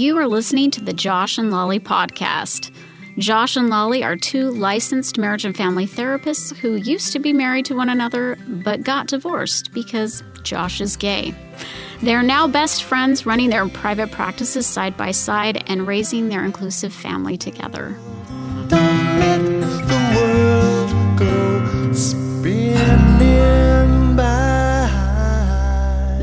You are listening to the Josh and Lolly podcast. Josh and Lolly are two licensed marriage and family therapists who used to be married to one another but got divorced because Josh is gay. They're now best friends, running their private practices side by side and raising their inclusive family together. Don't let the world go spinning by.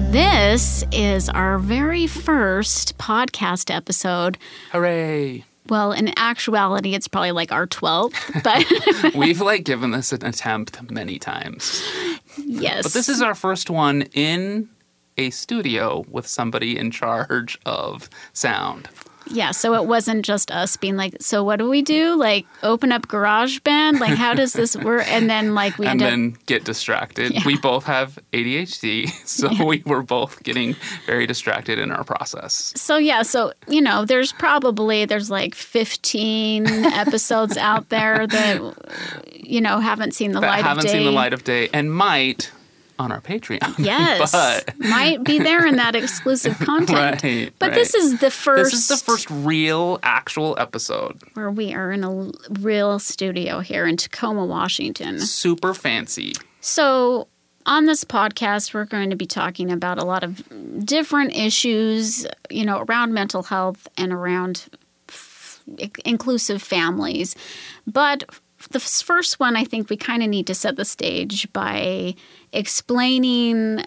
This is our very first podcast episode. Hooray! Well, in actuality, it's probably like our 12th, but... We've, given this an attempt many times. Yes. But this is our first one in a studio with somebody in charge of sound. Yeah, so it wasn't just us being like, so what do we do? Open up GarageBand? How does this work? And then, we get distracted. Yeah. We both have ADHD, so yeah. We were both getting very distracted in our process. So, yeah, there's probably, 15 episodes out there that, haven't seen the light of day. Haven't seen the light of day and might... on our Patreon. Yes. But might be there in that exclusive content. Right, but right. This is the first real, actual episode. Where we are in a real studio here in Tacoma, Washington. Super fancy. So on this podcast, we're going to be talking about a lot of different issues, around mental health and around inclusive families. But the first one, I think we kind of need to set the stage by explaining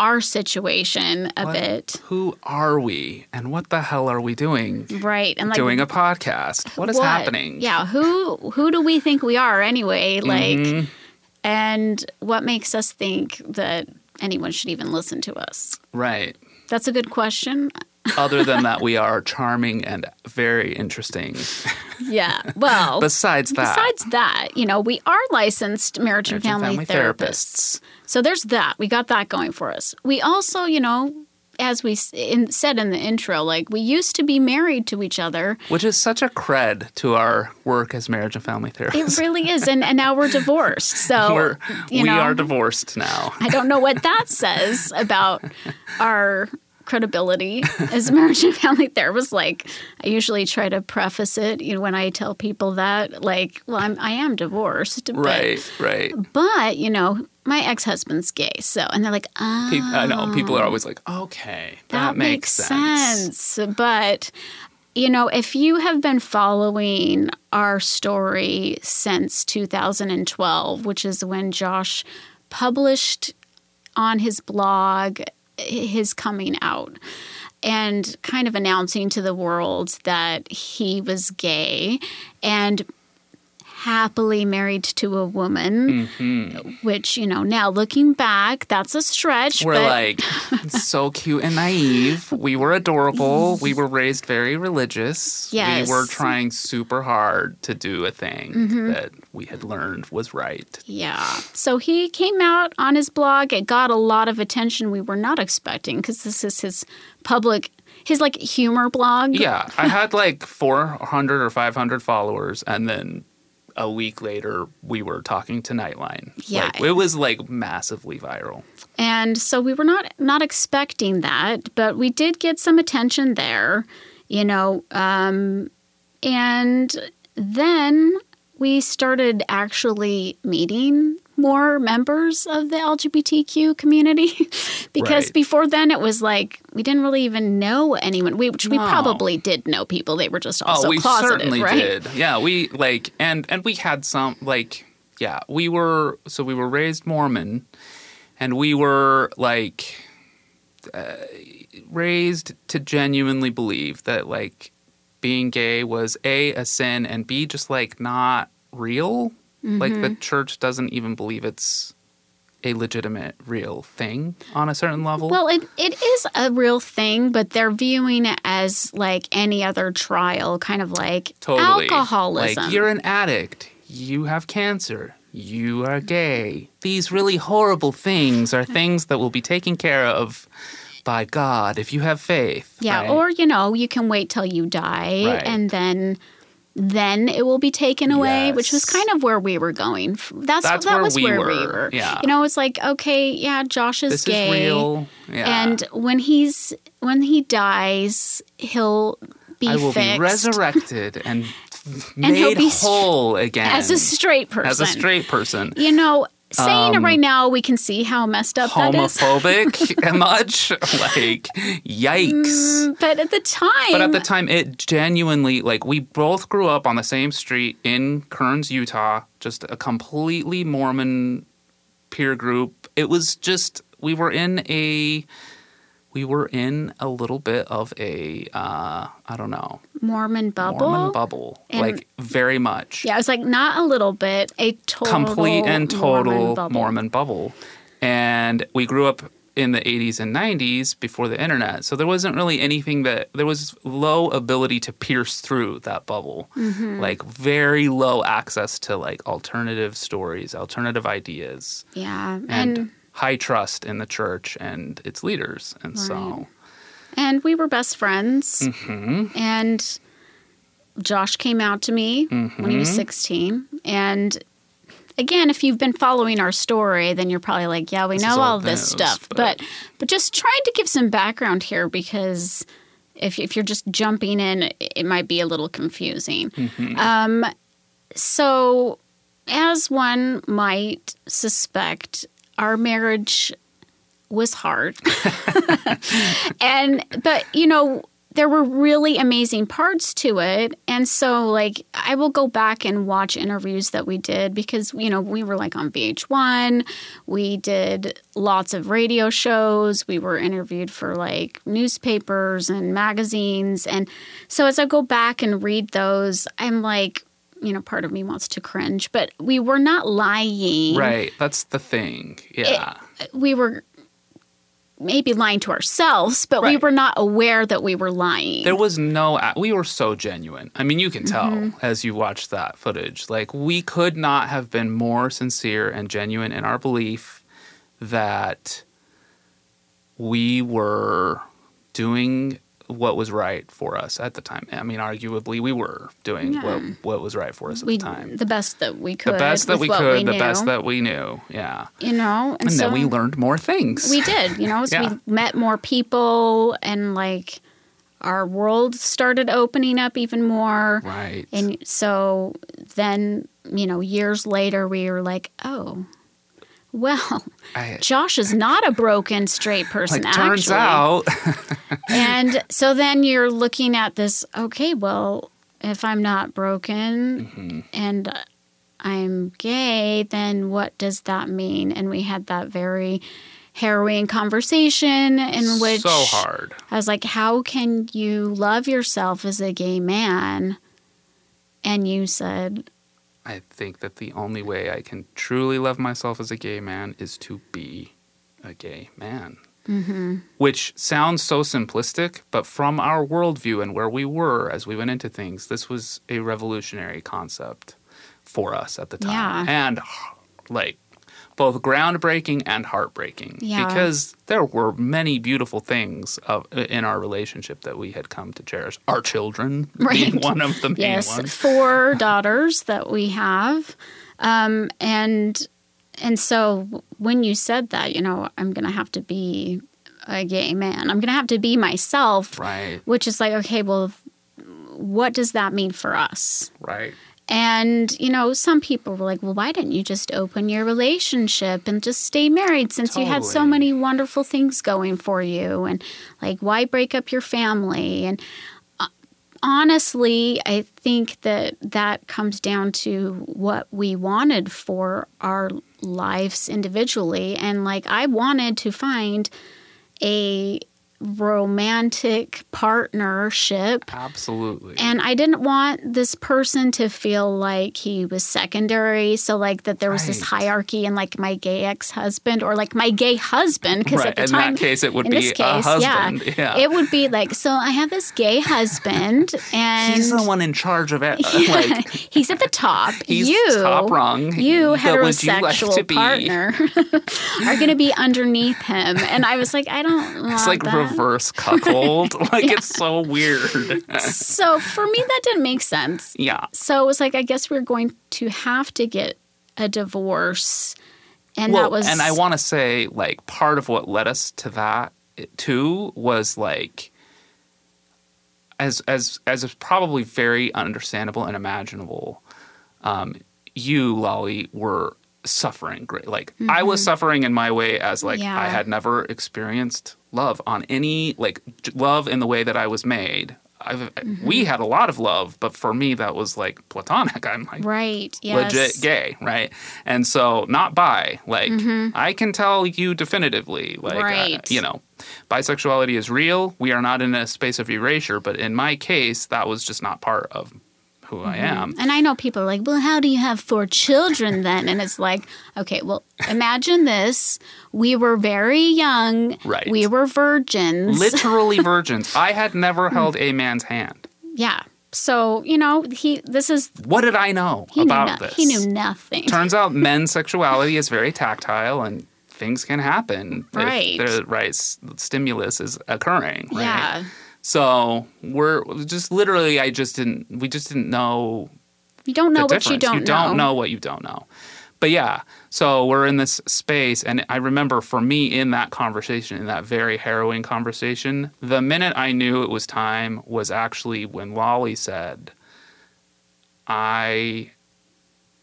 our situation a bit. Who are we and what the hell are we doing? Right. And doing a podcast. What is happening? Yeah. Who do we think we are anyway? And what makes us think that anyone should even listen to us? Right. That's a good question. Other than that, we are charming and very interesting. Yeah. Well, besides that, we are licensed marriage and family therapists. So there's that. We got that going for us. We also, as we said in the intro, we used to be married to each other. Which is such a cred to our work as marriage and family therapists. It really is. And now we're divorced. So we are divorced now. I don't know what that says about our credibility as marriage and family therapist. I usually try to preface it when I tell people that, I am divorced. Right. But, my ex-husband's gay, so, and they're like, oh. I know, people are always like, okay, that makes sense. But, if you have been following our story since 2012, which is when Josh published on his blog his coming out and kind of announcing to the world that he was gay and happily married to a woman, which, now looking back, that's a stretch. We're so cute and naive. We were adorable. We were raised very religious. Yes. We were trying super hard to do a thing that we had learned was right. Yeah. So he came out on his blog. It got a lot of attention we were not expecting because this is his public... his, humor blog. Yeah. I had, 400 or 500 followers and then... a week later, we were talking to Nightline. Yeah. It was, massively viral. And so we were not expecting that, but we did get some attention there, and then we started actually meeting more members of the LGBTQ community because before then it was we didn't really even know anyone, which we probably did know people. They were just also closeted, certainly right? Did. Yeah, we and we had some we were raised Mormon and we were raised to genuinely believe that being gay was a sin and b just not real. The church doesn't even believe it's a legitimate, real thing on a certain level. Well, it is a real thing, but they're viewing it as any other trial, kind of totally. Alcoholism. You're an addict. You have cancer. You are gay. These really horrible things are things that will be taken care of by God if you have faith. Yeah, right? Or, you can wait till you die and then... then it will be taken away, yes. which was kind of where we were going. That's where we were. Yeah. You know, it's like, okay, yeah, Josh is gay. This is real. Yeah. And when he dies, he'll be fixed. I will be resurrected and made whole again. As a straight person. You know, saying it right now, we can see how messed up that is. Homophobic much? Like, yikes. But at the time, it genuinely, like, we both grew up on the same street in Kearns, Utah, just a completely Mormon peer group. It was just, we were in a little bit of a, I don't know. Mormon bubble. And like, very much. Yeah, it was like not a little bit, a total complete and total Mormon bubble. And we grew up in the 80s and 90s before the internet. So there wasn't really anything there was low ability to pierce through that bubble. Mm-hmm. Like, very low access to, like, alternative stories, alternative ideas. Yeah. And high trust in the church and its leaders. And right. so... And we were best friends. Mm-hmm. And Josh came out to me mm-hmm. when he was 16. And again, if you've been following our story, then you're probably like, yeah, we know all this stuff. But just trying to give some background here, because if you're just jumping in, it might be a little confusing. Mm-hmm. So as one might suspect, our marriage was hard. But, you know, there were really amazing parts to it. And so, like, I will go back and watch interviews that we did because, you know, we were, like, on VH1. We did lots of radio shows. We were interviewed for, like, newspapers and magazines. And so as I go back and read those, I'm like, you know, part of me wants to cringe. But we were not lying. Right. That's the thing. Yeah. We were... maybe lying to ourselves, but right. we were not aware that we were lying. There was no – we were so genuine. I mean, you can tell mm-hmm. as you watch that footage. Like, we could not have been more sincere and genuine in our belief that we were doing what was right for us at the time. I mean, arguably, we were doing yeah. what was right for us at the time. The best that we could. The best that we knew. Yeah. You know? And so then we learned more things. We did, you know? So yeah. we met more people and, like, our world started opening up even more. Right. And so then, you know, years later, we were like, oh, well, Josh is not a broken straight person, like, turns out. And so then you're looking at this, okay, well, if I'm not broken mm-hmm. and I'm gay, then what does that mean? And we had that very harrowing conversation in which so hard. I was like, how can you love yourself as a gay man? And you said... I think that the only way I can truly love myself as a gay man is to be a gay man. Mm-hmm. Which sounds so simplistic, but from our worldview and where we were as we went into things, this was a revolutionary concept for us at the time. Yeah. And, like, both groundbreaking and heartbreaking. Yeah. Because there were many beautiful things in our relationship that we had come to cherish. Our children right. being one of the main ones. Yes, 4 daughters that we have. And so when you said that, you know, I'm going to have to be a gay man. I'm going to have to be myself. Right. Which is like, okay, well, what does that mean for us? Right. And, you know, some people were like, well, why didn't you just open your relationship and just stay married since totally. You had so many wonderful things going for you? And, like, why break up your family? And honestly, I think that comes down to what we wanted for our lives individually. And, like, I wanted to find a romantic partnership. Absolutely. And I didn't want this person to feel like he was secondary, so, like, that there was right. this hierarchy and, like, my gay ex-husband or, like, my gay husband, because right. at the time in that case it would be a husband. Yeah, it would be like, so I have this gay husband and he's the one in charge of it. Like, he's at the top. He's top rung. You heterosexual you like partner are going to be underneath him. And I was like, I don't want it's like that. reverse cuckold. Like, yeah. It's so weird. So for me, that didn't make sense. Yeah. So it was like, I guess we're going to have to get a divorce. And well, that was. And I want to say, like, part of what led us to that, too, was like, as is probably very understandable and imaginable, you, Lolly, were suffering great. Like, mm-hmm. I was suffering in my way as, like, yeah. I had never experienced love on any, like, love in the way that I was made. Mm-hmm. We had a lot of love, but for me, that was, like, platonic. I'm, like, right. Yes. Legit gay, right? And so, not bi. Like, mm-hmm. I can tell you definitively, like, right. You know, bisexuality is real. We are not in a space of erasure, but in my case, that was just not part of who mm-hmm. I am. And I know people are like, well, how do you have 4 children then? And it's like, okay, well, imagine this. We were very young. Right. We were virgins. Literally virgins. I had never held a man's hand. Yeah. So, you know, what did I know about this? He knew nothing. Turns out men's sexuality is very tactile and things can happen. Right. If the right stimulus is occurring. Right? Yeah. So we're just literally, we just didn't know. You don't know what you don't know. You don't know what you don't know. But yeah, so we're in this space. And I remember for me in that conversation, in that very harrowing conversation, the minute I knew it was time was actually when Lolly said, I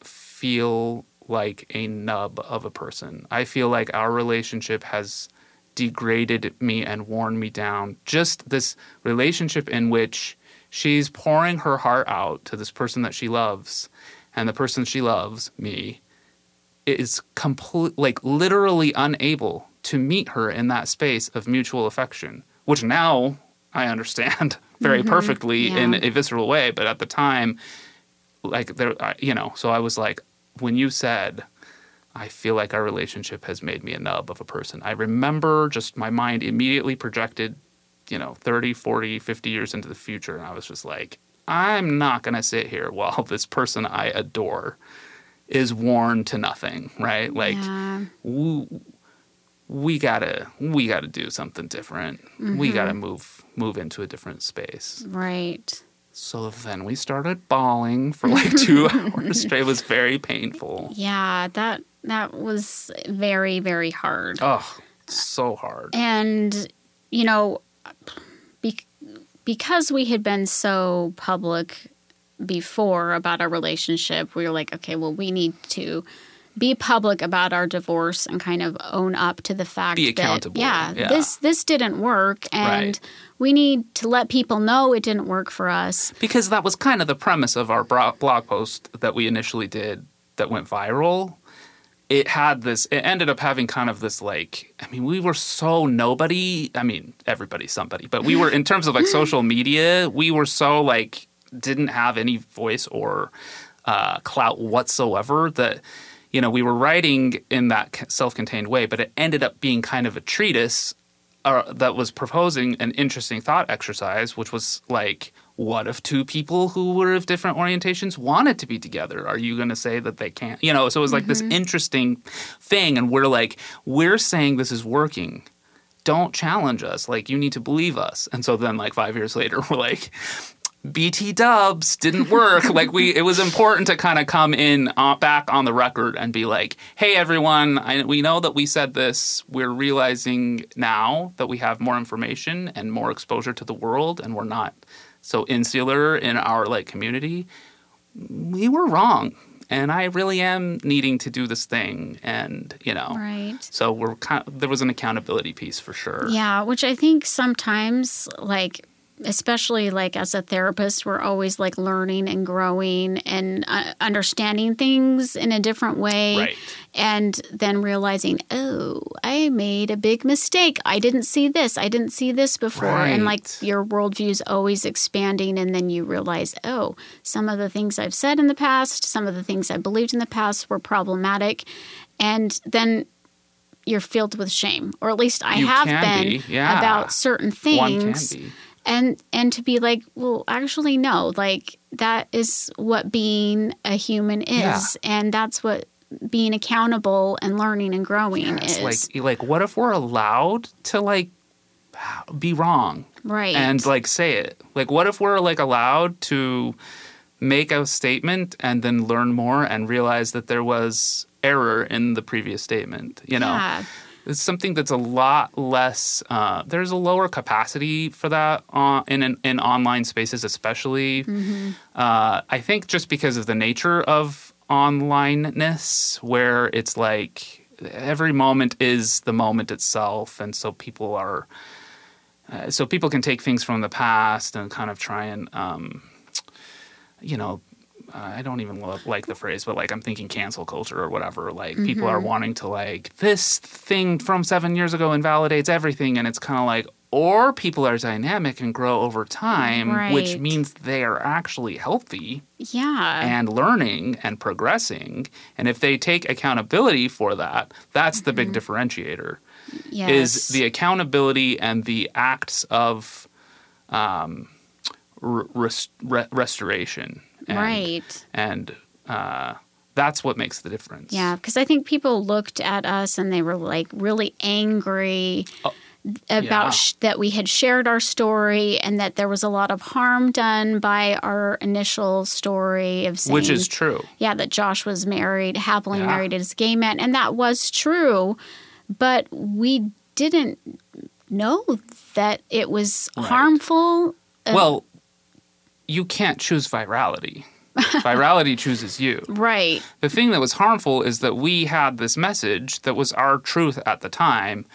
feel like a nub of a person. I feel like our relationship has degraded me and worn me down. Just this relationship in which she's pouring her heart out to this person that she loves, and the person she loves, me, is literally unable to meet her in that space of mutual affection, which now I understand very mm-hmm. perfectly yeah. in a visceral way. But at the time, like, there, you know, so I was like, when you said, I feel like our relationship has made me a nub of a person, I remember just my mind immediately projected, you know, 30, 40, 50 years into the future. And I was just like, I'm not going to sit here while this person I adore is worn to nothing, right? Like, yeah. we gotta do something different. Mm-hmm. We gotta move into a different space. Right. So then we started bawling for like 2 hours straight. It was very painful. Yeah, that was very, very hard. Oh, so hard. And, you know, because we had been so public before about our relationship, we were like, okay, well, we need to be public about our divorce and kind of own up to the fact that, accountable. Yeah, this didn't work, and right. we need to let people know it didn't work for us. Because that was kind of the premise of our blog post that we initially did that went viral. It ended up having kind of this, like, I mean, we were so nobody. I mean, everybody's somebody, but we were, in terms of like social media, we were so, like, didn't have any voice or clout whatsoever that, you know, we were writing in that self-contained way, but it ended up being kind of a treatise that was proposing an interesting thought exercise, which was like, what if 2 people who were of different orientations wanted to be together? Are you going to say that they can't? You know, so it was like mm-hmm. this interesting thing. And we're like, we're saying this is working. Don't challenge us. Like, you need to believe us. And so then, like, 5 years later, we're like, BT dubs didn't work. Like, it was important to kind of come in back on the record and be like, hey, everyone, we know that we said this. We're realizing now that we have more information and more exposure to the world, and we're not so insular in our, like, community. We were wrong. And I really am needing to do this thing, and, you know. Right. So there was an accountability piece for sure. Yeah, which I think sometimes, like, especially, like, as a therapist, we're always, like, learning and growing and understanding things in a different way. Right. And then realizing, oh, I made a big mistake. I didn't see this. I didn't see this before. Right. And, like, your worldview is always expanding. And then you realize, oh, some of the things I've said in the past, some of the things I believed in the past were problematic. And then you're filled with shame, or at least I have been about certain things. One can be. And to be like, well, actually, no, like, that is what being a human is. Yeah. And that's what being accountable and learning and growing is. Like, what if we're allowed to, like, be wrong. Right. And, like, say it. Like, what if we're, like, allowed to make a statement and then learn more and realize that there was error in the previous statement, you know? Yeah. It's something that's a lot less there's a lower capacity for that in online spaces especially. Mm-hmm. I think just because of the nature of onlineness where it's like every moment is the moment itself. And so people are so people can take things from the past and kind of try and, you know, I don't even like the phrase, but, like, I'm thinking cancel culture or whatever. Like, mm-hmm. people are wanting to, like, this thing from 7 years ago invalidates everything. And it's kind of like, or people are dynamic and grow over time, right. which means they are actually healthy. Yeah. And learning and progressing. And if they take accountability for that, that's mm-hmm. the big differentiator. Yes. Is the accountability and the acts of restoration. And, right. And that's what makes the difference. Yeah, because I think people looked at us and they were, like, really angry about that we had shared our story and that there was a lot of harm done by our initial story of saying— Which is true. Yeah, that Josh was married, happily married as a gay man. And that was true, but we didn't know that it was harmful. Well— You can't choose virality. Virality chooses you. Right. The thing that was harmful is that we had this message that was our truth at the time,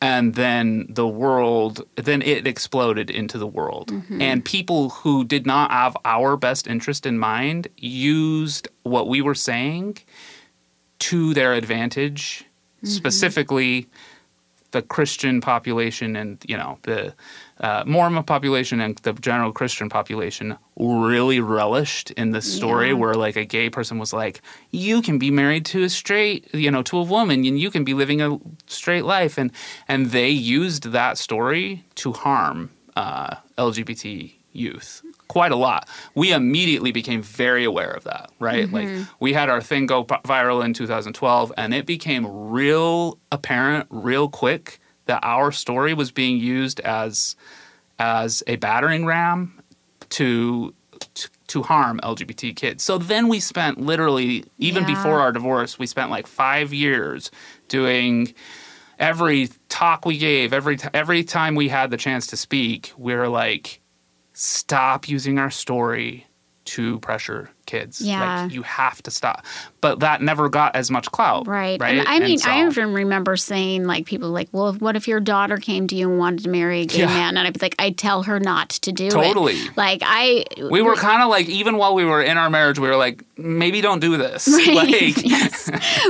and then the world, then it exploded into the world. Mm-hmm. And people who did not have our best interest in mind used what we were saying to their advantage, mm-hmm. specifically the Christian population and, you know, the Mormon population and the general Christian population really relished in this story where, like, a gay person was like, you can be married to a straight, you know, to a woman, and you can be living a straight life. And they used that story to harm LGBT youth quite a lot. We immediately became very aware of that, right? Mm-hmm. Like, we had our thing go viral in 2012, and it became real apparent real quick that our story was being used as a battering ram to harm LGBT kids. So then we spent literally, even before our divorce, we spent like 5 years doing every talk we gave, every time we had the chance to speak, we were like, stop using our story to pressure kids. Yeah. Like, you have to stop. But that never got as much clout. Right. Right? And, I mean, so, I even remember saying, like, people like, well, what if your daughter came to you and wanted to marry a gay man? And I'd be like, I'd tell her not to do it. Totally. Like, we were kind of like, even while we were in our marriage, we were like, maybe don't do this. Right. Like,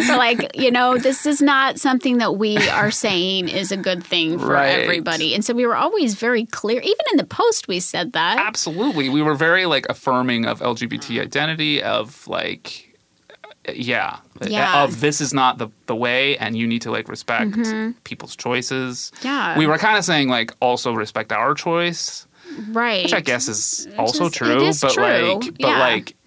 but, like, you know, this is not something that we are saying is a good thing for everybody. And so we were always very clear. Even in the post, we said that. Absolutely. We were very, like, affirming of LGBT identity, of, like— of this is not the way, and you need to, like, respect people's choices. Yeah. We were kind of saying, like, also respect our choice. Right. Which I guess is also true. It is but true.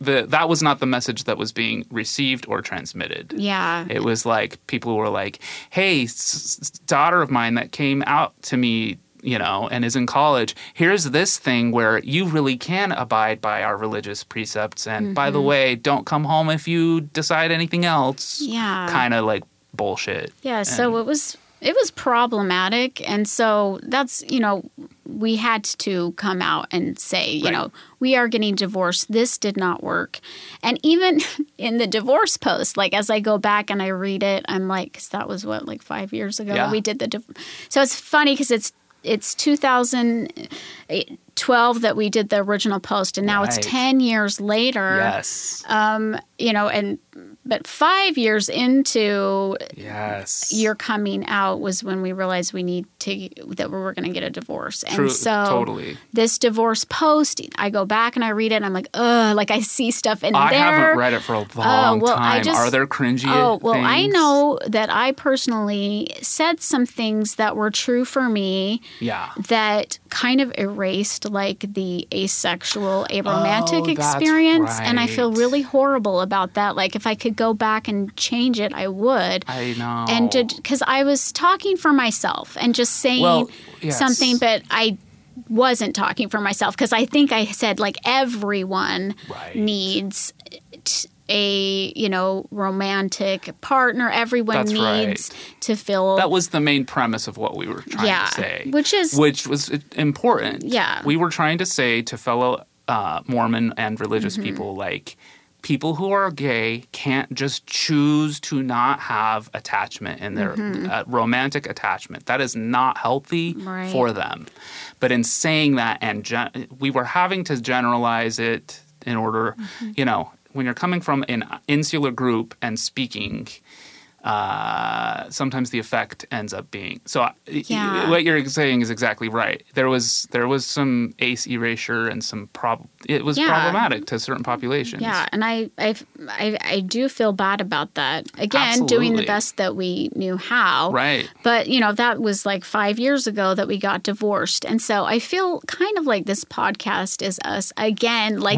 That was not the message that was being received or transmitted. Yeah. It was like people were like, hey, daughter of mine that came out to me, you know, and is in college, here's this thing where you really can abide by our religious precepts. And by the way, don't come home if you decide anything else. Yeah. Kind of like bullshit. Yeah. And so it was problematic. And so that's, you know, we had to come out and say, you know, we are getting divorced. This did not work. And even in the divorce post, like, as I go back and I read it, I'm like, because that was what, like 5 years ago we did the divorce. So it's funny because it's 2012 that we did the original post, and now it's 10 years later. Yes. You know, but 5 years into your coming out was when we realized that we were going to get a divorce. True, and so this divorce post, I go back and I read it, and I'm like, ugh, like, I see stuff in there. I haven't read it for a long time. Are there cringy things? I know that I personally said some things that were true for me that kind of erased, like, the asexual, aromantic experience, and I feel really horrible about that. Like, if I could could go back and change it, I would. I know. And because I was talking for myself and just saying something, but I wasn't talking for myself because I think I said like everyone needs a, you know, romantic partner. Everyone needs to feel. That was the main premise of what we were trying to say. Which was important. Yeah. We were trying to say to fellow Mormon and religious people, like, people who are gay can't just choose to not have attachment in their romantic attachment. That is not healthy for them. But in saying that, and we were having to generalize it in order, you know, when you're coming from an insular group and speaking, sometimes the effect ends up being so. What you're saying is exactly right. There was some ace erasure and some it was problematic to certain populations. Yeah, and I do feel bad about that. Again, doing the best that we knew how. Right. But you know that was like 5 years ago that we got divorced, and so I feel kind of like this podcast is us again, like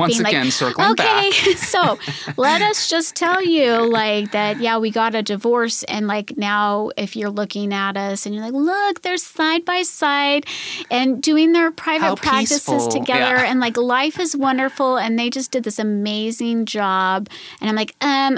circling back. So let us just tell you like that. Yeah, we got a divorce. And like now, if you're looking at us and you're like, look, they're side by side and doing their private practices together, and like life is wonderful, and they just did this amazing job. And I'm like,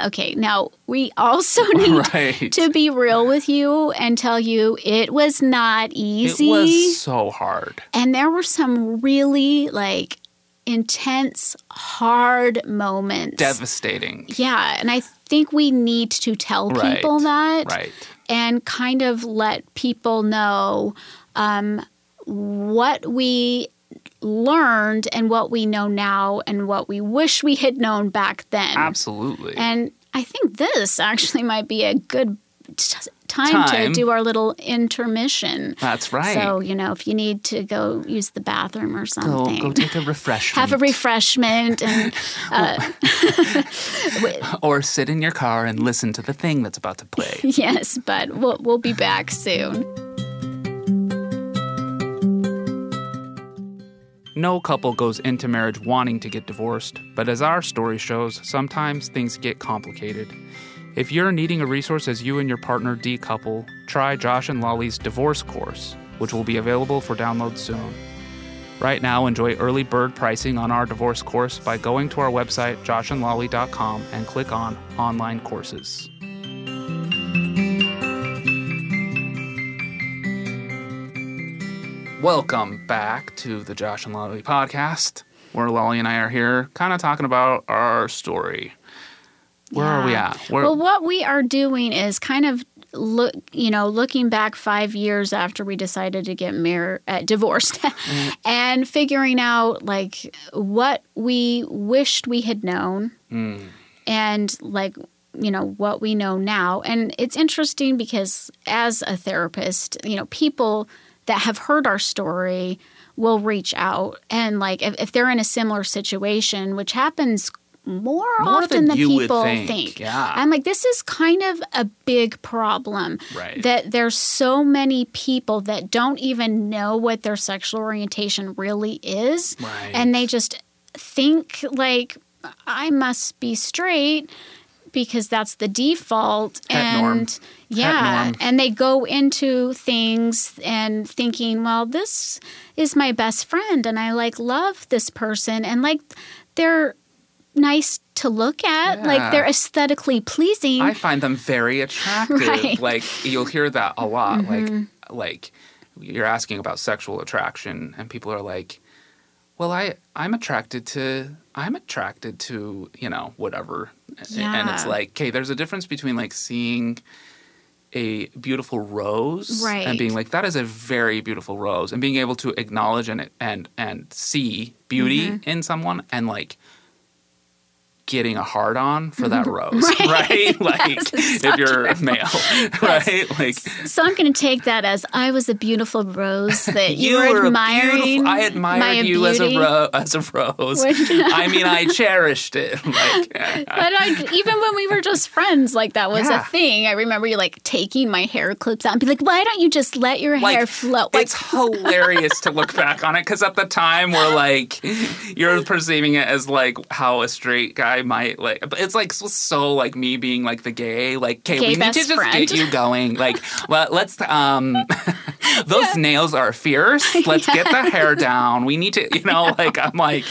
okay, now we also need to be real with you and tell you it was not easy. It was so hard, and there were some really like intense, hard moments, devastating. Yeah, and I think we need to tell people that and kind of let people know what we learned and what we know now and what we wish we had known back then. Absolutely. And I think this actually might be a good time to do our little intermission. That's right. So, you know, if you need to go use the bathroom or something. Go take a refreshment. Have a refreshment. And, or sit in your car and listen to the thing that's about to play. Yes, but we'll be back soon. No couple goes into marriage wanting to get divorced, but as our story shows, sometimes things get complicated. If you're needing a resource as you and your partner decouple, try Josh and Lolly's divorce course, which will be available for download soon. Right now, enjoy early bird pricing on our divorce course by going to our website, joshandlolly.com, and click on Online Courses. Welcome back to the Josh and Lolly podcast, where Lolly and I are here kind of talking about our story. Where are we at? Well, what we are doing is kind of looking back 5 years after we decided to get divorced and figuring out like what we wished we had known and like, you know, what we know now. And it's interesting because as a therapist, you know, people that have heard our story will reach out and like if they're in a similar situation, which happens more often than people think. Yeah. I'm like, this is kind of a big problem that there's so many people that don't even know what their sexual orientation really is. Right. And they just think like, I must be straight because that's the default. And they go into things and thinking, well, this is my best friend and I like love this person. And like they're nice to look at. Yeah. Like, they're aesthetically pleasing. I find them very attractive. Right. Like, you'll hear that a lot. Mm-hmm. Like you're asking about sexual attraction, and people are like, well, I'm attracted to, you know, whatever. Yeah. And it's like, okay, there's a difference between, like, seeing a beautiful rose and being like, that is a very beautiful rose, and being able to acknowledge and see beauty in someone and, like, getting a hard on for that rose, right? Like, if you're male, right? Like, so I'm going to take that as I was a beautiful rose that you were admiring. I admired you as a rose. I mean, I cherished it. Like, but even when we were just friends, like that was a thing. I remember you like taking my hair clips out and be like, "Why don't you just let your hair flow?" Like, it's hilarious to look back on it because at the time we're like, you're perceiving it as like how a straight guy I might like. It's like so like me being like the gay like, okay, we need to just friend. Get you going. Like, well, let's those nails are fierce. Let's get the hair down. We need to, you know, like I'm like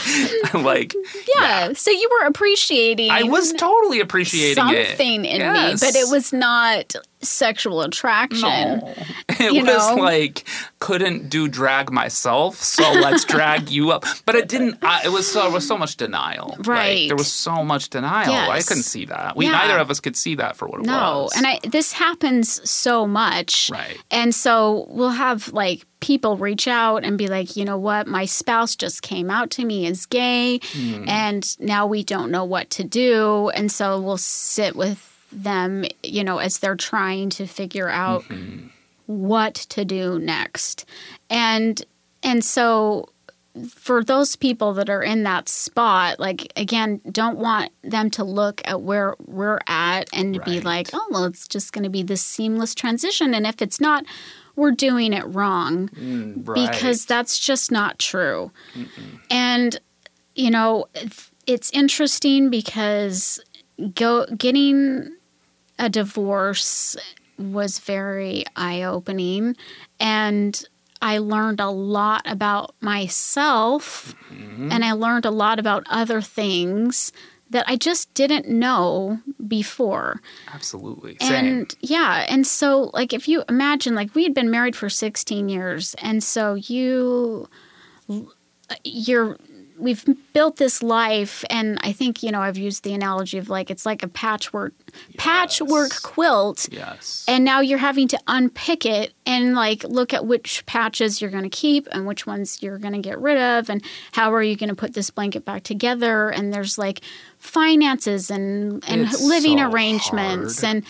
yeah. So you were appreciating. I was totally appreciating something in me, but it was not sexual attraction. No. It was like couldn't do drag myself, so let's drag you up. But it didn't. It was so much denial. Right. There was so much denial. Yes. I couldn't see that. We neither of us could see that for what it was. No, and this happens so much. Right. And so we'll have like people reach out and be like, you know what, my spouse just came out to me as gay, and now we don't know what to do. And so we'll sit with them, you know, as they're trying to figure out what to do next. And so for those people that are in that spot, like, again, don't want them to look at where we're at and be like, oh, well, it's just going to be this seamless transition. And if it's not, we're doing it wrong because that's just not true. Mm-mm. And, you know, it's interesting because getting a divorce was very eye-opening, and I learned a lot about myself, and I learned a lot about other things that I just didn't know before. Absolutely. And and so like if you imagine, like we had been married for 16 years, and so we've built this life, and I think, you know, I've used the analogy of like it's like a patchwork quilt. Yes. And now you're having to unpick it and like look at which patches you're going to keep and which ones you're going to get rid of and how are you going to put this blanket back together. And there's like finances and living arrangements and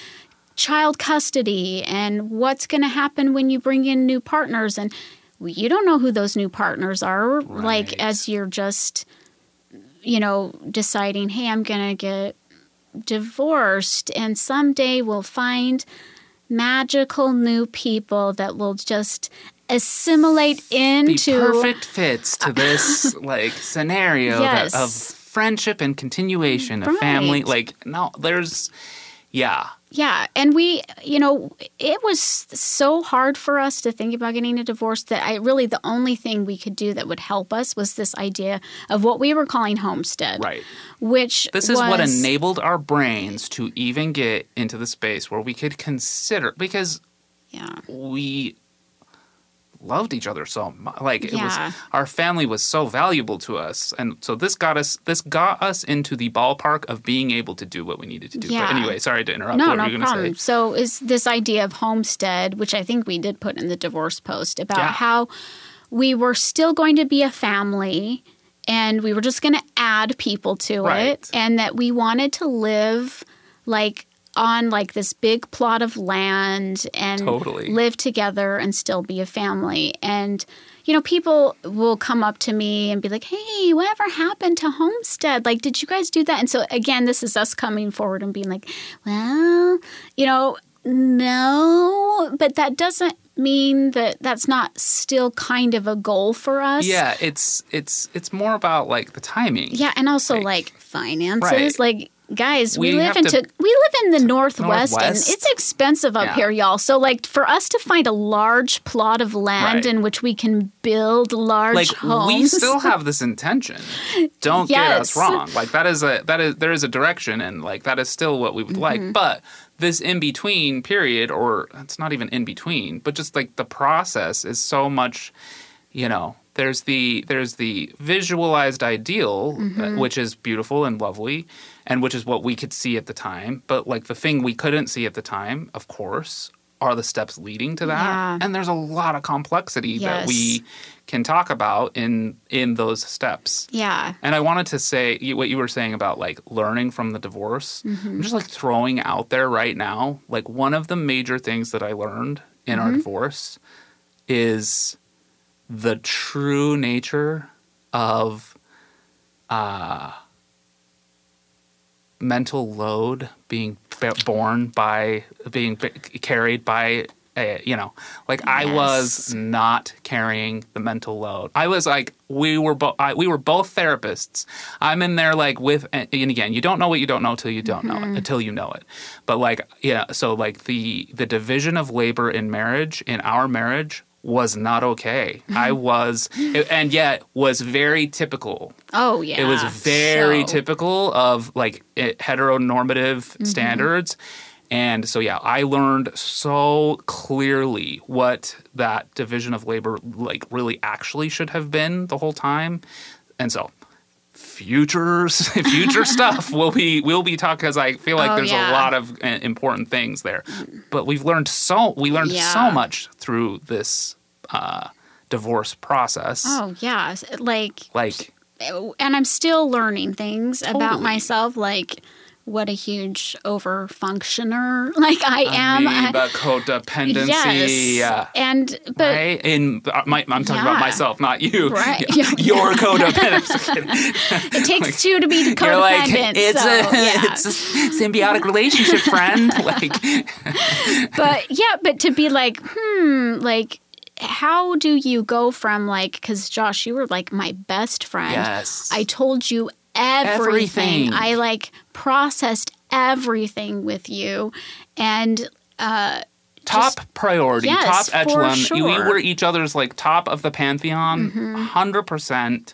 child custody and what's going to happen when you bring in new partners, and you don't know who those new partners are, like as you're just, you know, deciding, hey, I'm going to get divorced and someday we'll find magical new people that will just assimilate into. The perfect fits to this, like, scenario that, of friendship and continuation of family. Like, no, there's, yeah, and we, you know, it was so hard for us to think about getting a divorce that the only thing we could do that would help us was this idea of what we were calling homestead. Right. Which this is what enabled our brains to even get into the space where we could consider, because we loved each other so much. Like it was, our family was so valuable to us, and so this got us into the ballpark of being able to do what we needed to do. But anyway, sorry to interrupt. No, no problem. So is this idea of homestead, which I think we did put in the divorce post about how we were still going to be a family, and we were just going to add people to it, and that we wanted to live like on like this big plot of land and live together and still be a family. And, you know, people will come up to me and be like, hey, whatever happened to homestead? Like, did you guys do that? And so, again, this is us coming forward and being like, well, you know, no, but that doesn't mean that that's not still kind of a goal for us. Yeah, it's more about like the timing. Yeah, and also like finances, like guys, we live in the Northwest, and it's expensive up here, y'all. So, like, for us to find a large plot of land in which we can build large homes, we still have this intention. Don't get us wrong. Like there is a direction, and like that is still what we would like. But this in between period, or it's not even in between, but just like the process is so much, you know. There's the visualized ideal, which is beautiful and lovely, and which is what we could see at the time. But like the thing we couldn't see at the time, of course, are the steps leading to that. Yeah. And there's a lot of complexity that we can talk about in those steps. Yeah. And I wanted to say what you were saying about like learning from the divorce. I'm just like throwing out there right now, like one of the major things that I learned in our divorce is the true nature of mental load being carried by you know, like yes. I was not carrying the mental load. I was like, we were both therapists. I'm in there like with, and again, you don't know what you don't know till you don't mm-hmm. know it, until you know it. But like, yeah, so like the division of labor in marriage, in our marriage, was not okay. I was, and yet was very typical. Oh, yeah. It was very typical of like heteronormative mm-hmm. standards. And so, yeah, I learned so clearly what that division of labor like really actually should have been the whole time. And so future stuff we'll be talking, because I feel like there's a lot of important things there. But we learned so much through this divorce process. Oh yeah, like, and I'm still learning things about myself, like what a huge over-functioner like I am. Amoeba codependency. Yes. And, but... Right? I'm talking about myself, not you. Right. You're codependency. It takes like, two to be codependent. You're like, it's a symbiotic relationship, friend. Like, but to be like, like, how do you go from like, because Josh, you were like my best friend. Yes. I told you everything. I like processed everything with you, and top priority, top echelon. Sure. We were each other's like top of the pantheon, 100%,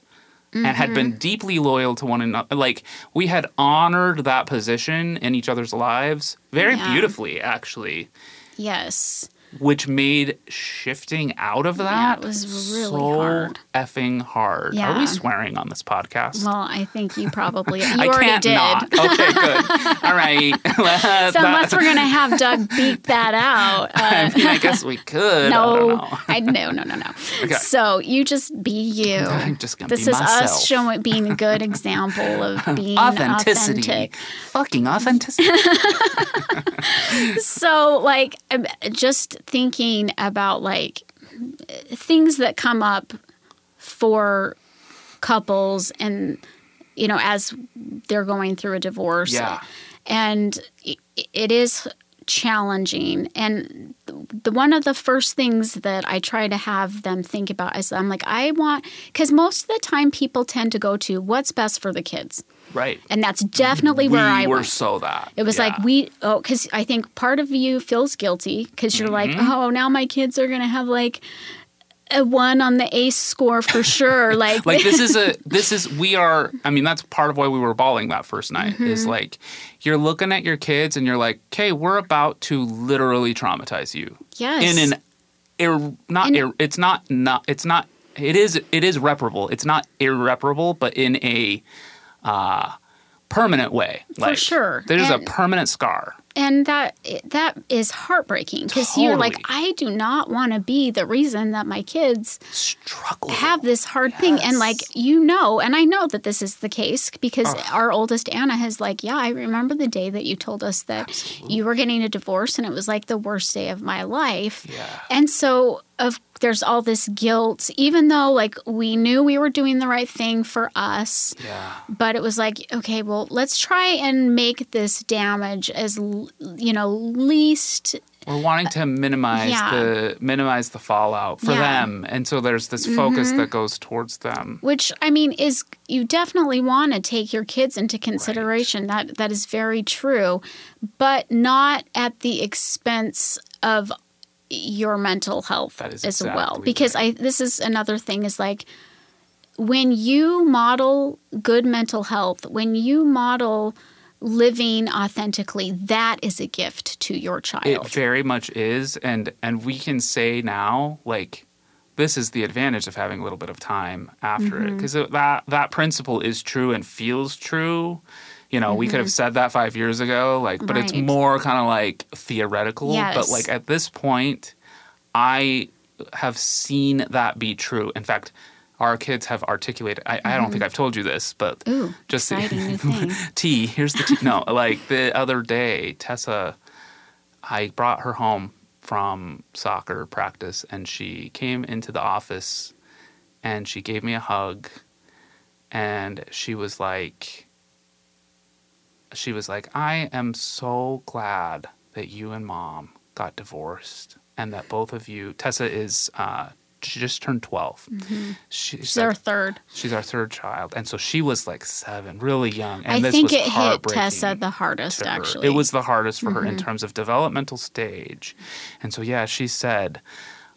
and had been deeply loyal to one another. Like we had honored that position in each other's lives very beautifully, actually. Yes. Which made shifting out of that was really hard. Effing hard. Yeah. Are we swearing on this podcast? Well, I think you probably I already can't did. Not. Okay, good. All right. So unless we're going to have Doug beat that out. I mean, I guess we could. No. Okay. So you just be you. I'm just going to be myself. This is us showing being a good example of being authentic. Fucking authenticity. So, like, just thinking about like things that come up for couples and, you know, as they're going through a divorce. Yeah. And it is challenging. And one of the first things that I try to have them think about is I'm like, I want, because most of the time people tend to go to what's best for the kids. Right. And that's definitely where I were. So that. It was like because I think part of you feels guilty because you're like, oh, now my kids are going to have like a 1 on the ACE score for sure. Like, that's part of why we were bawling that first night is like you're looking at your kids and you're like, okay, we're about to literally traumatize you. Yes. In an, it is reparable. It's not irreparable, but in a permanent way. Like, for sure. There's a permanent scar. And that is heartbreaking because you're like, I do not want to be the reason that my kids have this hard thing. And like, you know, and I know that this is the case because our oldest Anna has like, I remember the day that you told us that you were getting a divorce and it was like the worst day of my life. Yeah. And so there's all this guilt, even though like we knew we were doing the right thing for us. Yeah. But it was like, okay, well, let's try and make this damage as least. We're wanting to minimize the fallout for them, and so there's this focus that goes towards them. Which I mean is you definitely want to take your kids into consideration. Right. That is very true, but not at the expense of your mental health as well. Because this is another thing is like when you model good mental health, when you model living authentically, that is a gift to your child. It very much is. And we can say now, like, this is the advantage of having a little bit of time after it. Because that principle is true and feels true. You know, we could have said that 5 years ago, like, but it's more kind of like theoretical. Yes. But like at this point, I have seen that be true. In fact, our kids have articulated. I don't think I've told you this, but just the tea. Here's the tea. No, like the other day, Tessa, I brought her home from soccer practice, and she came into the office, and she gave me a hug, and she was like. She was like, I am so glad that you and Mom got divorced. and that both of you, Tessa is, she just turned 12. Mm-hmm. She's like, our third. She's our third child. And so she was like 7, really young. And I think it hit Tessa the hardest, actually. It was the hardest for mm-hmm. her in terms of developmental stage. And so, yeah, she said,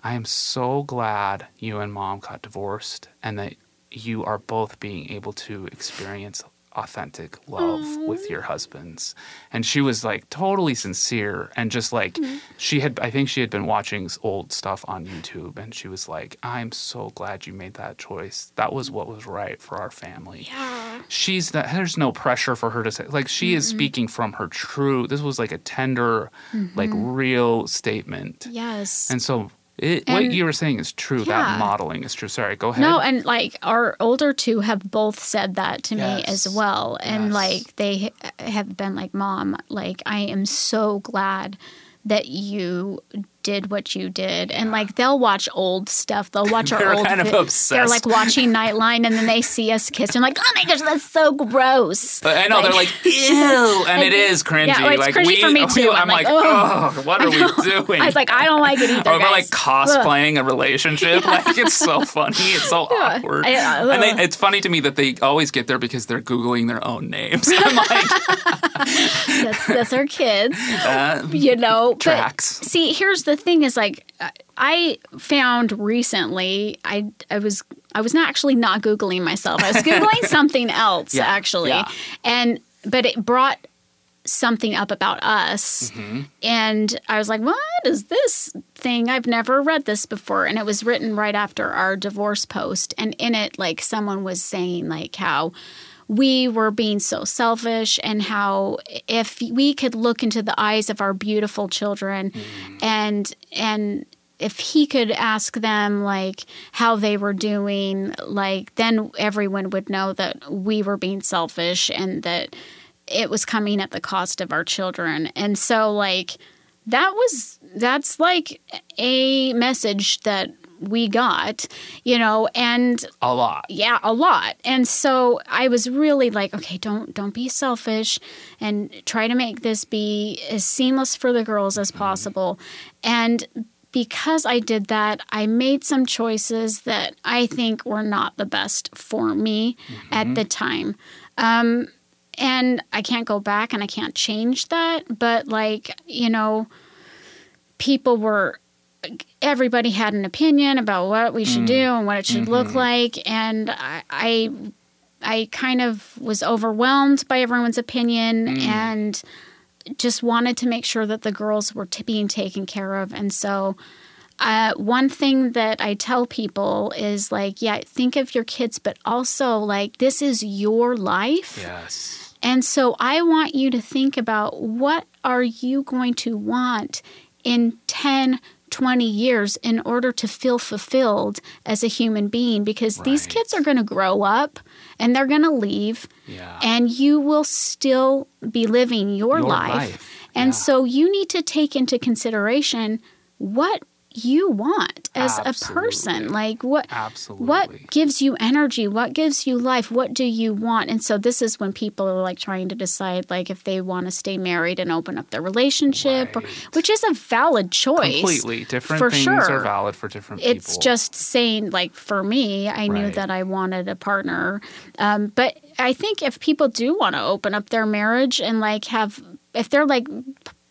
I am so glad you and Mom got divorced and that you are both being able to experience authentic love Aww. With your husbands. And she was like totally sincere and just like mm-hmm. I think she had been watching old stuff on YouTube, and she was like, I'm so glad you made that choice. That was what was right for our family. Yeah. There's no pressure for her to say, like, she mm-hmm. is speaking from her true, this was like a tender, mm-hmm. like real statement. Yes. And so what you were saying is true. Yeah. That modeling is true. Sorry, go ahead. No, and like our older two have both said that to yes. me as well. And yes. like they have been like, Mom, like I am so glad that you did what you did. And like they'll watch old stuff. They'll watch our old kind of obsessed. They're like watching Nightline, and then they see us kiss and like, oh my gosh, that's so gross. But I know, like, they're like, ew. And it is cringy. Yeah, it's like cringy for me too. I'm like, oh, what are we doing? I was like, I don't like it either. We're like cosplaying a relationship. Yeah. Like, it's so funny. It's so awkward. And it's funny to me that they always get there because they're Googling their own names. I'm like, that's our kids. You know, tracks. But see, here's the thing is, like, I found recently I was not Googling myself. I was Googling something else, actually. Yeah. But it brought something up about us. Mm-hmm. And I was like, what is this thing? I've never read this before. And it was written right after our divorce post. And in it, like, someone was saying, like, how we were being so selfish, and how if we could look into the eyes of our beautiful children and if he could ask them, like, how they were doing, like, then everyone would know that we were being selfish and that it was coming at the cost of our children. And so, like, that's like a message that we got, you know, and a lot. Yeah, a lot. And so I was really like, okay, don't be selfish and try to make this be as seamless for the girls as possible. And because I did that, I made some choices that I think were not the best for me at the time. And I can't go back and I can't change that. But, like, you know, everybody had an opinion about what we should do and what it should look like. And I kind of was overwhelmed by everyone's opinion and just wanted to make sure that the girls were being taken care of. And so one thing that I tell people is, like, yeah, think of your kids, but also, like, this is your life. Yes. And so I want you to think about, what are you going to want in 10 20 years in order to feel fulfilled as a human being, because these kids are going to grow up and they're going to leave and you will still be living your life. And so you need to take into consideration what you want as a person, like what gives you energy, what gives you life, what do you want? And so this is when people are, like, trying to decide, like, if they want to stay married and open up their relationship, which is a valid choice. Completely different for things are valid for different people. It's just saying, like, for me, I knew that I wanted a partner, but I think if people do want to open up their marriage and, like, if they're, like,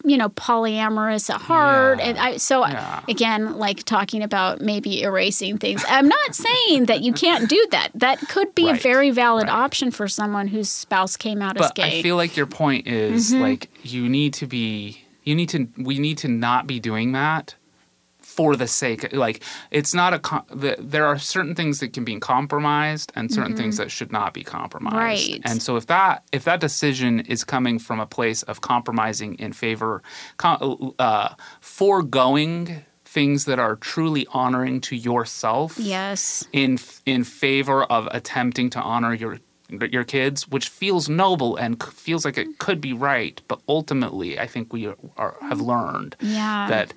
you know, polyamorous at heart. Yeah. And again, like, talking about maybe erasing things. I'm not saying that you can't do that. That could be a very valid option for someone whose spouse came out as gay. But I feel like your point is, like, we need to not be doing that for the sake of, like, it's not there are certain things that can be compromised and certain things that should not be compromised. Right. And so if that decision is coming from a place of compromising in favor, foregoing things that are truly honoring to yourself. Yes. In favor of attempting to honor your kids, which feels noble and feels like it could be right, but ultimately I think we have learned that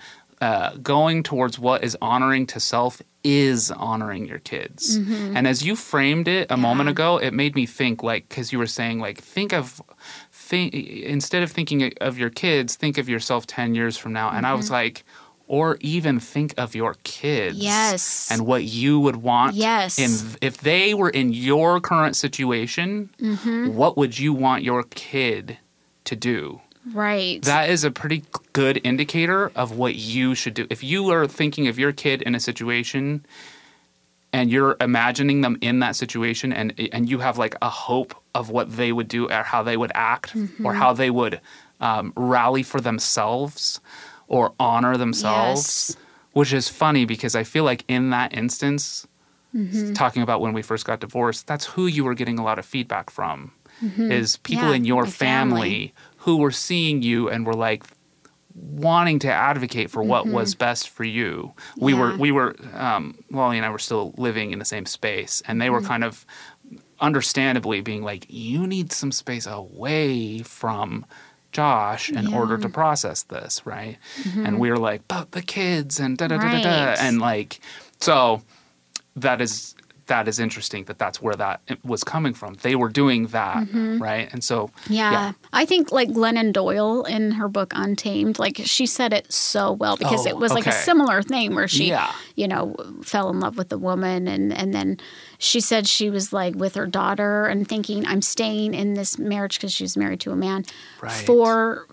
going towards what is honoring to self is honoring your kids. And as you framed it a moment ago, it made me think, like, because you were saying, like, instead of thinking of your kids, think of yourself 10 years from now. And I was like, Or even think of your kids. Yes. And what you would want. Yes. If they were in your current situation, mm-hmm. what would you want your kid to do? Right. That is a pretty good indicator of what you should do. If you are thinking of your kid in a situation and you're imagining them in that situation and you have like a hope of what they would do or how they would act mm-hmm. or how they would rally for themselves or honor themselves, yes. which is funny because I feel like in that instance, mm-hmm. talking about when we first got divorced, that's who you were getting a lot of feedback from, mm-hmm. is people in your family who were seeing you and were like wanting to advocate for mm-hmm. what was best for you. We were Lolly and I were still living in the same space, and they were mm-hmm. kind of understandably being like, you need some space away from Josh in order to process this, right? Mm-hmm. And we were like, but the kids and da-da-da-da-da. And like, so that is interesting that's where that was coming from. They were doing that, mm-hmm. right? And so, yeah. I think like Glennon Doyle in her book Untamed, like she said it so well because it was like a similar thing where she, you know, fell in love with the woman and then she said she was like with her daughter and thinking, I'm staying in this marriage because she's married to a man for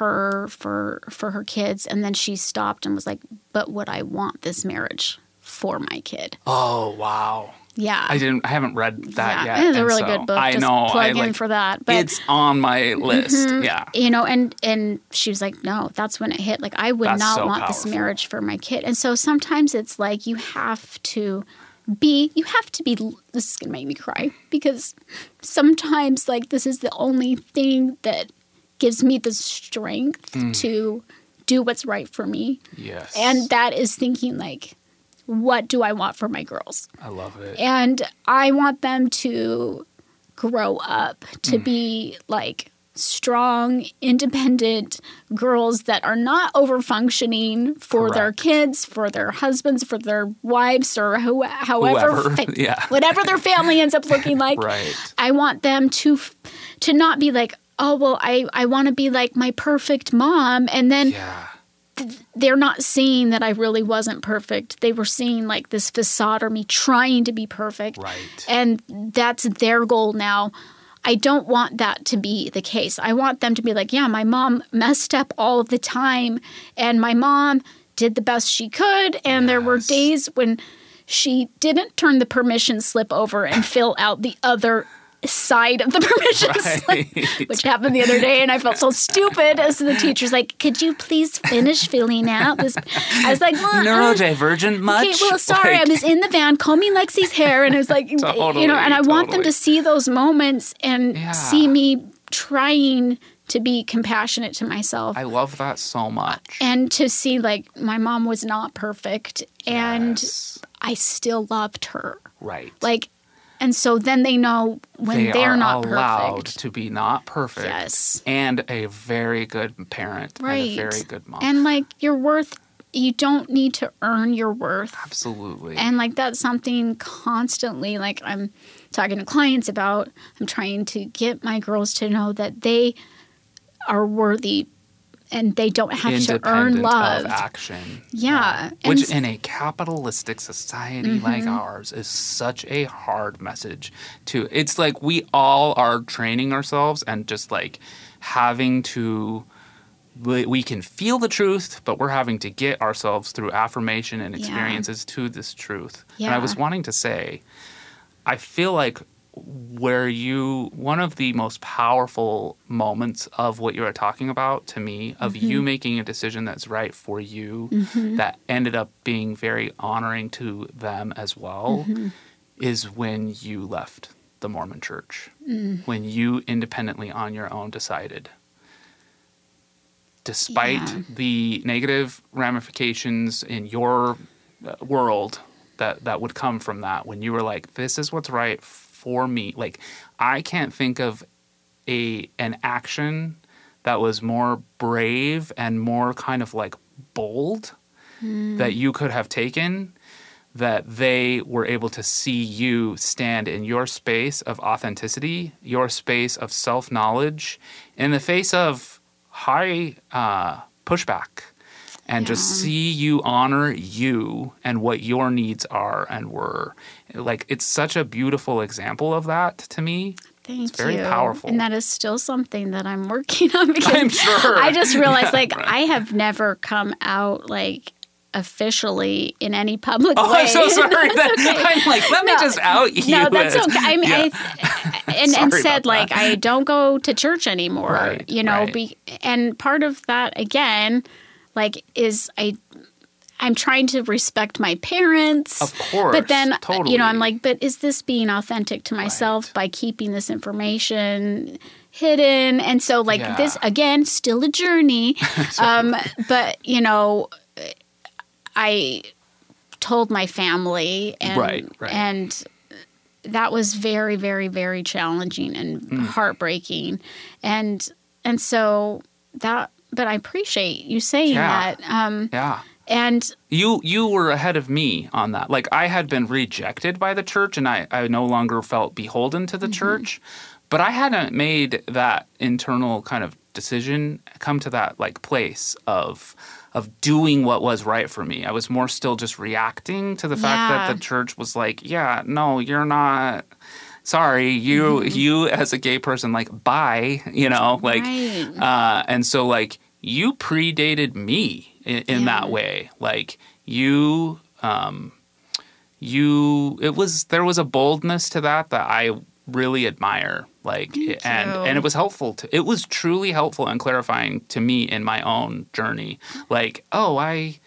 her kids. And then she stopped and was like, but would I want this marriage for my kid? Oh, wow. Yeah. I haven't read that yet. It's a really good book. I know. Plug in for that. But it's on my list. Mm-hmm. Yeah. You know, and she was like, no, that's when it hit. Like, I would not want this marriage for my kid. And so sometimes it's like you have to be, this is going to make me cry because sometimes like this is the only thing that gives me the strength to do what's right for me. Yes. And that is thinking like, what do I want for my girls? I love it. And I want them to grow up to be like strong, independent girls that are not overfunctioning for their kids, for their husbands, for their wives, or whatever their family ends up looking like. Right. I want them to not be like, oh, well, I want to be like my perfect mom. And then they're not seeing that I really wasn't perfect. They were seeing like this facade or me trying to be perfect. Right. And that's their goal now. I don't want that to be the case. I want them to be like, yeah, my mom messed up all the time and my mom did the best she could. And there were days when she didn't turn the permission slip over and fill out the other side of the permission slip, which happened the other day, and I felt so stupid. So the teacher's like, could you please finish filling out this? I was like, well, neurodivergent much? Okay, well, sorry, I was in the van combing Lexi's hair, and I was like, I want them to see those moments and see me trying to be compassionate to myself. I love that so much. And to see, like, my mom was not perfect, and I still loved her. Right. Like, and so then they know when they're not perfect. They are allowed to be not perfect. Yes. And a very good parent. Right. And a very good mom. And, like, you don't need to earn your worth. Absolutely. And, like, that's something constantly, like, I'm talking to clients about. I'm trying to get my girls to know that they are worthy and they don't have to earn love. Independent of action. Yeah. Which in a capitalistic society like ours is such a hard message to. It's like we all are training ourselves and just like having to – we can feel the truth, but we're having to get ourselves through affirmation and experiences to this truth. Yeah. And I was wanting to say I feel like one of the most powerful moments of what you were talking about to me, of you making a decision that's right for you, that ended up being very honoring to them as well, is when you left the Mormon church, when you independently on your own decided. Despite the negative ramifications in your world that would come from that, when you were like, this is what's right for me. Like, I can't think of an action that was more brave and more kind of like bold that you could have taken, that they were able to see you stand in your space of authenticity, your space of self-knowledge in the face of high pushback and just see you honor you and what your needs are and were. Like, it's such a beautiful example of that to me. Thank you. It's very powerful. And that is still something that I'm working on, because I'm sure. I just realized, I have never come out, officially in any public way. I'm so sorry. I'm let me just out you. No, that's okay. I mean, yeah. And said, I don't go to church anymore, right, right. And part of that, again, is I'm trying to respect my parents. Of course. But then, totally. I'm but is this being authentic to myself by keeping this information hidden? And so, this, again, still a journey. But, I told my family, and and that was very, very, very challenging and heartbreaking, and so that. But I appreciate you saying that. And you were ahead of me on that. I had been rejected by the church, and I no longer felt beholden to the church, but I hadn't made that internal kind of decision, come to that place of doing what was right for me. I was more still just reacting to the fact that the church was no, you're not. Sorry, you as a gay person, bye, Right. And so, you predated me in that way. You, there was a boldness to that I really admire. And it was helpful. It was truly helpful and clarifying to me in my own journey. I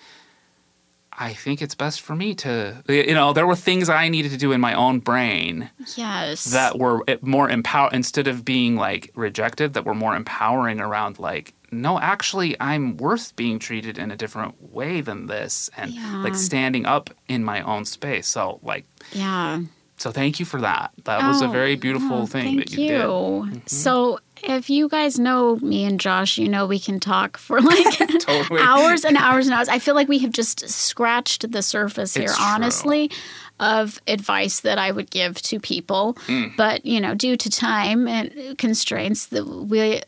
think it's best for me to, there were things I needed to do in my own brain. Yes. That were more instead of being rejected, that were more empowering around no, actually, I'm worth being treated in a different way than this, and standing up in my own space. So So thank you for that. That was a very beautiful thing that you did. Mm-hmm. So if you guys know me and Josh, we can talk for totally. Hours and hours and hours. I feel we have just scratched the surface here, honestly, of advice that I would give to people. Mm. But, due to time and constraints, we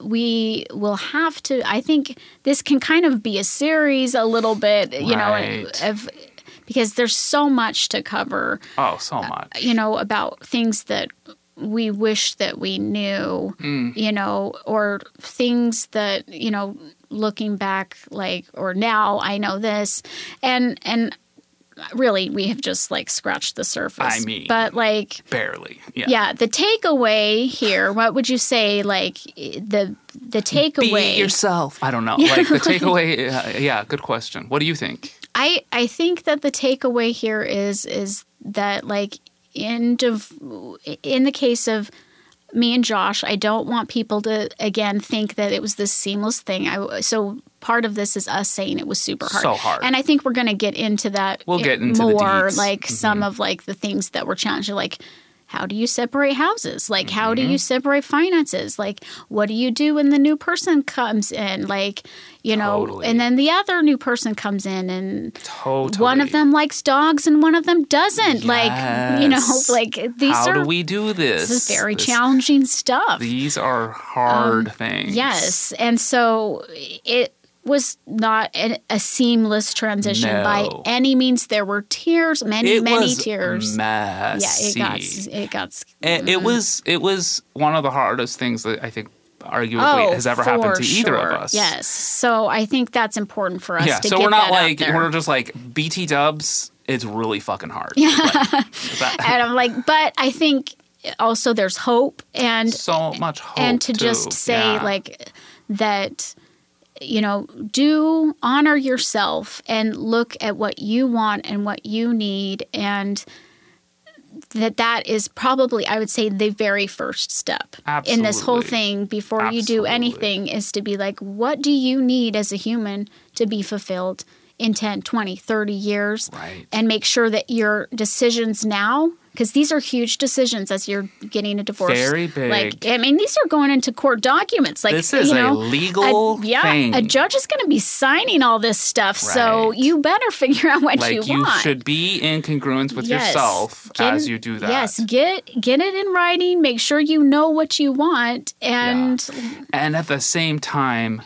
will have to – I think this can kind of be a series a little bit, because there's so much to cover. Oh, so much. About things that we wish that we knew, or things that, looking back, or now I know this. And really, we have just, scratched the surface. I mean, but, barely. Yeah. Yeah, the takeaway here, what would you say, the takeaway? Be yourself. I don't know. The takeaway, good question. What do you think? I think that the takeaway here is that in the case of me and Josh, I don't want people to again think that it was this seamless thing. So part of this is us saying it was super hard. So hard. And I think we're going to get into that. We'll get into more the deeds. Some of the things that were challenging, how do you separate houses? How do you separate finances? What do you do when the new person comes in? Totally. And then the other new person comes in, and totally. One of them likes dogs and one of them doesn't. Yes. These are— how do we do this? This is very challenging stuff. These are hard things. Yes. And so it was not a seamless transition by any means. There were tears, many tears. Messy. Yeah, it got. It was one of the hardest things that I think arguably has ever happened to either of us. Yes, so I think that's important for us. Yeah, to so get we're not that we're just BT dubs. It's really fucking hard. Yeah, and I'm but I think also there's hope, and so much hope, and to just say that. Do honor yourself and look at what you want and what you need, and that is probably, I would say, the very first step. Absolutely. In this whole thing before Absolutely. You do anything is to be what do you need as a human to be fulfilled in 10, 20, 30 years? Right. And make sure that your decisions now, because these are huge decisions as you're getting a divorce. Very big. These are going into court documents. This is a legal thing. A judge is going to be signing all this stuff, right. So you better figure out what you want. You should be in congruence with yourself as you do that. Yes, get it in writing. Make sure you know what you want. And at the same time,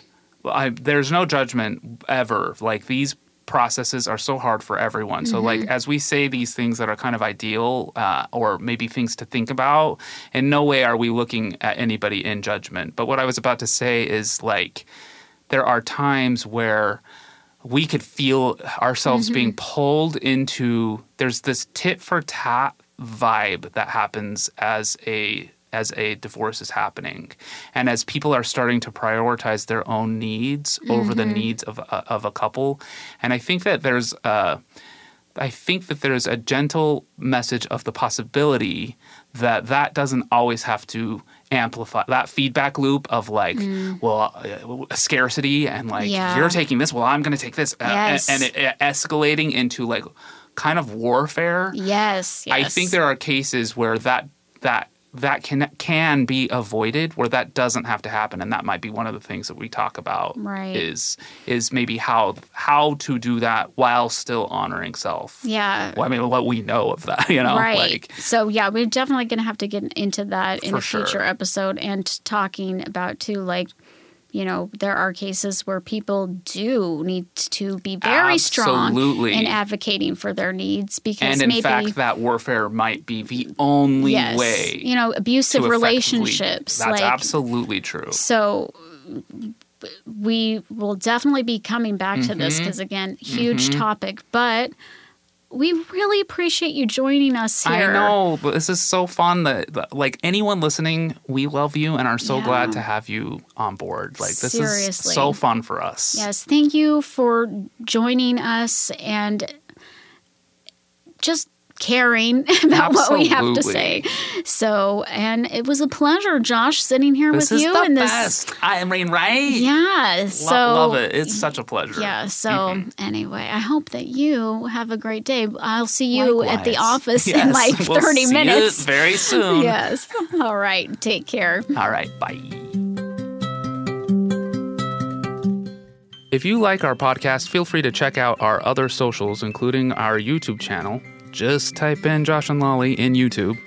there's no judgment ever. Like, these processes are so hard for everyone. So, like, as we say these things that are kind of ideal or maybe things to think about, in no way are we looking at anybody in judgment. But what I was about to say is, like, there are times where we could feel ourselves being pulled into – there's this tit-for-tat vibe that happens as a divorce is happening, and as people are starting to prioritize their own needs over the needs of a couple. And I think that there's a gentle message of the possibility that doesn't always have to amplify that feedback loop of, like, scarcity and, like, you're taking this, well, I'm going to take this, and it escalating into, like, kind of warfare. Yes. I think there are cases where that can be avoided, where that doesn't have to happen, and that might be one of the things that we talk about. Right. Is maybe how to do that while still honoring self. Yeah. Well, I mean, what we know of that, you know. Right. Like, so yeah, we're definitely going to have to get into that in a future episode, and talking about too, like, you know, there are cases where people do need to be very strong in advocating for their needs, because in fact, that warfare might be the only way. You know, abusive relationships. That's, like, absolutely true. So we will definitely be coming back to this, because, again, huge topic, but we really appreciate you joining us here. I know. But this is so fun. Like, anyone listening, we love you and are so glad to have you on board. Like, this is so fun for us. Yes. Thank you for joining us and just caring about what we have to say. So, and it was a pleasure, Josh, sitting here with you. This is the best. I mean, right? Yeah. Love it. It's such a pleasure. Yeah. So anyway, I hope that you have a great day. I'll see you at the office in like 30 minutes. See you very soon. Yes. All right. Take care. All right. Bye. If you like our podcast, feel free to check out our other socials, including our YouTube channel. Just type in Josh and Lolly in YouTube,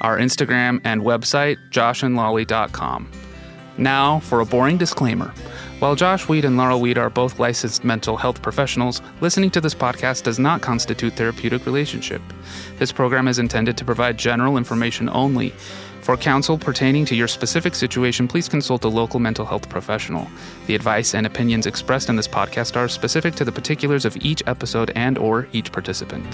our Instagram and website, joshandlolly.com. Now for a boring disclaimer. While Josh Weed and Laurel Weed are both licensed mental health professionals, listening to this podcast does not constitute therapeutic relationship. This program is intended to provide general information only. For counsel pertaining to your specific situation, please consult a local mental health professional. The advice and opinions expressed in this podcast are specific to the particulars of each episode and/or each participant.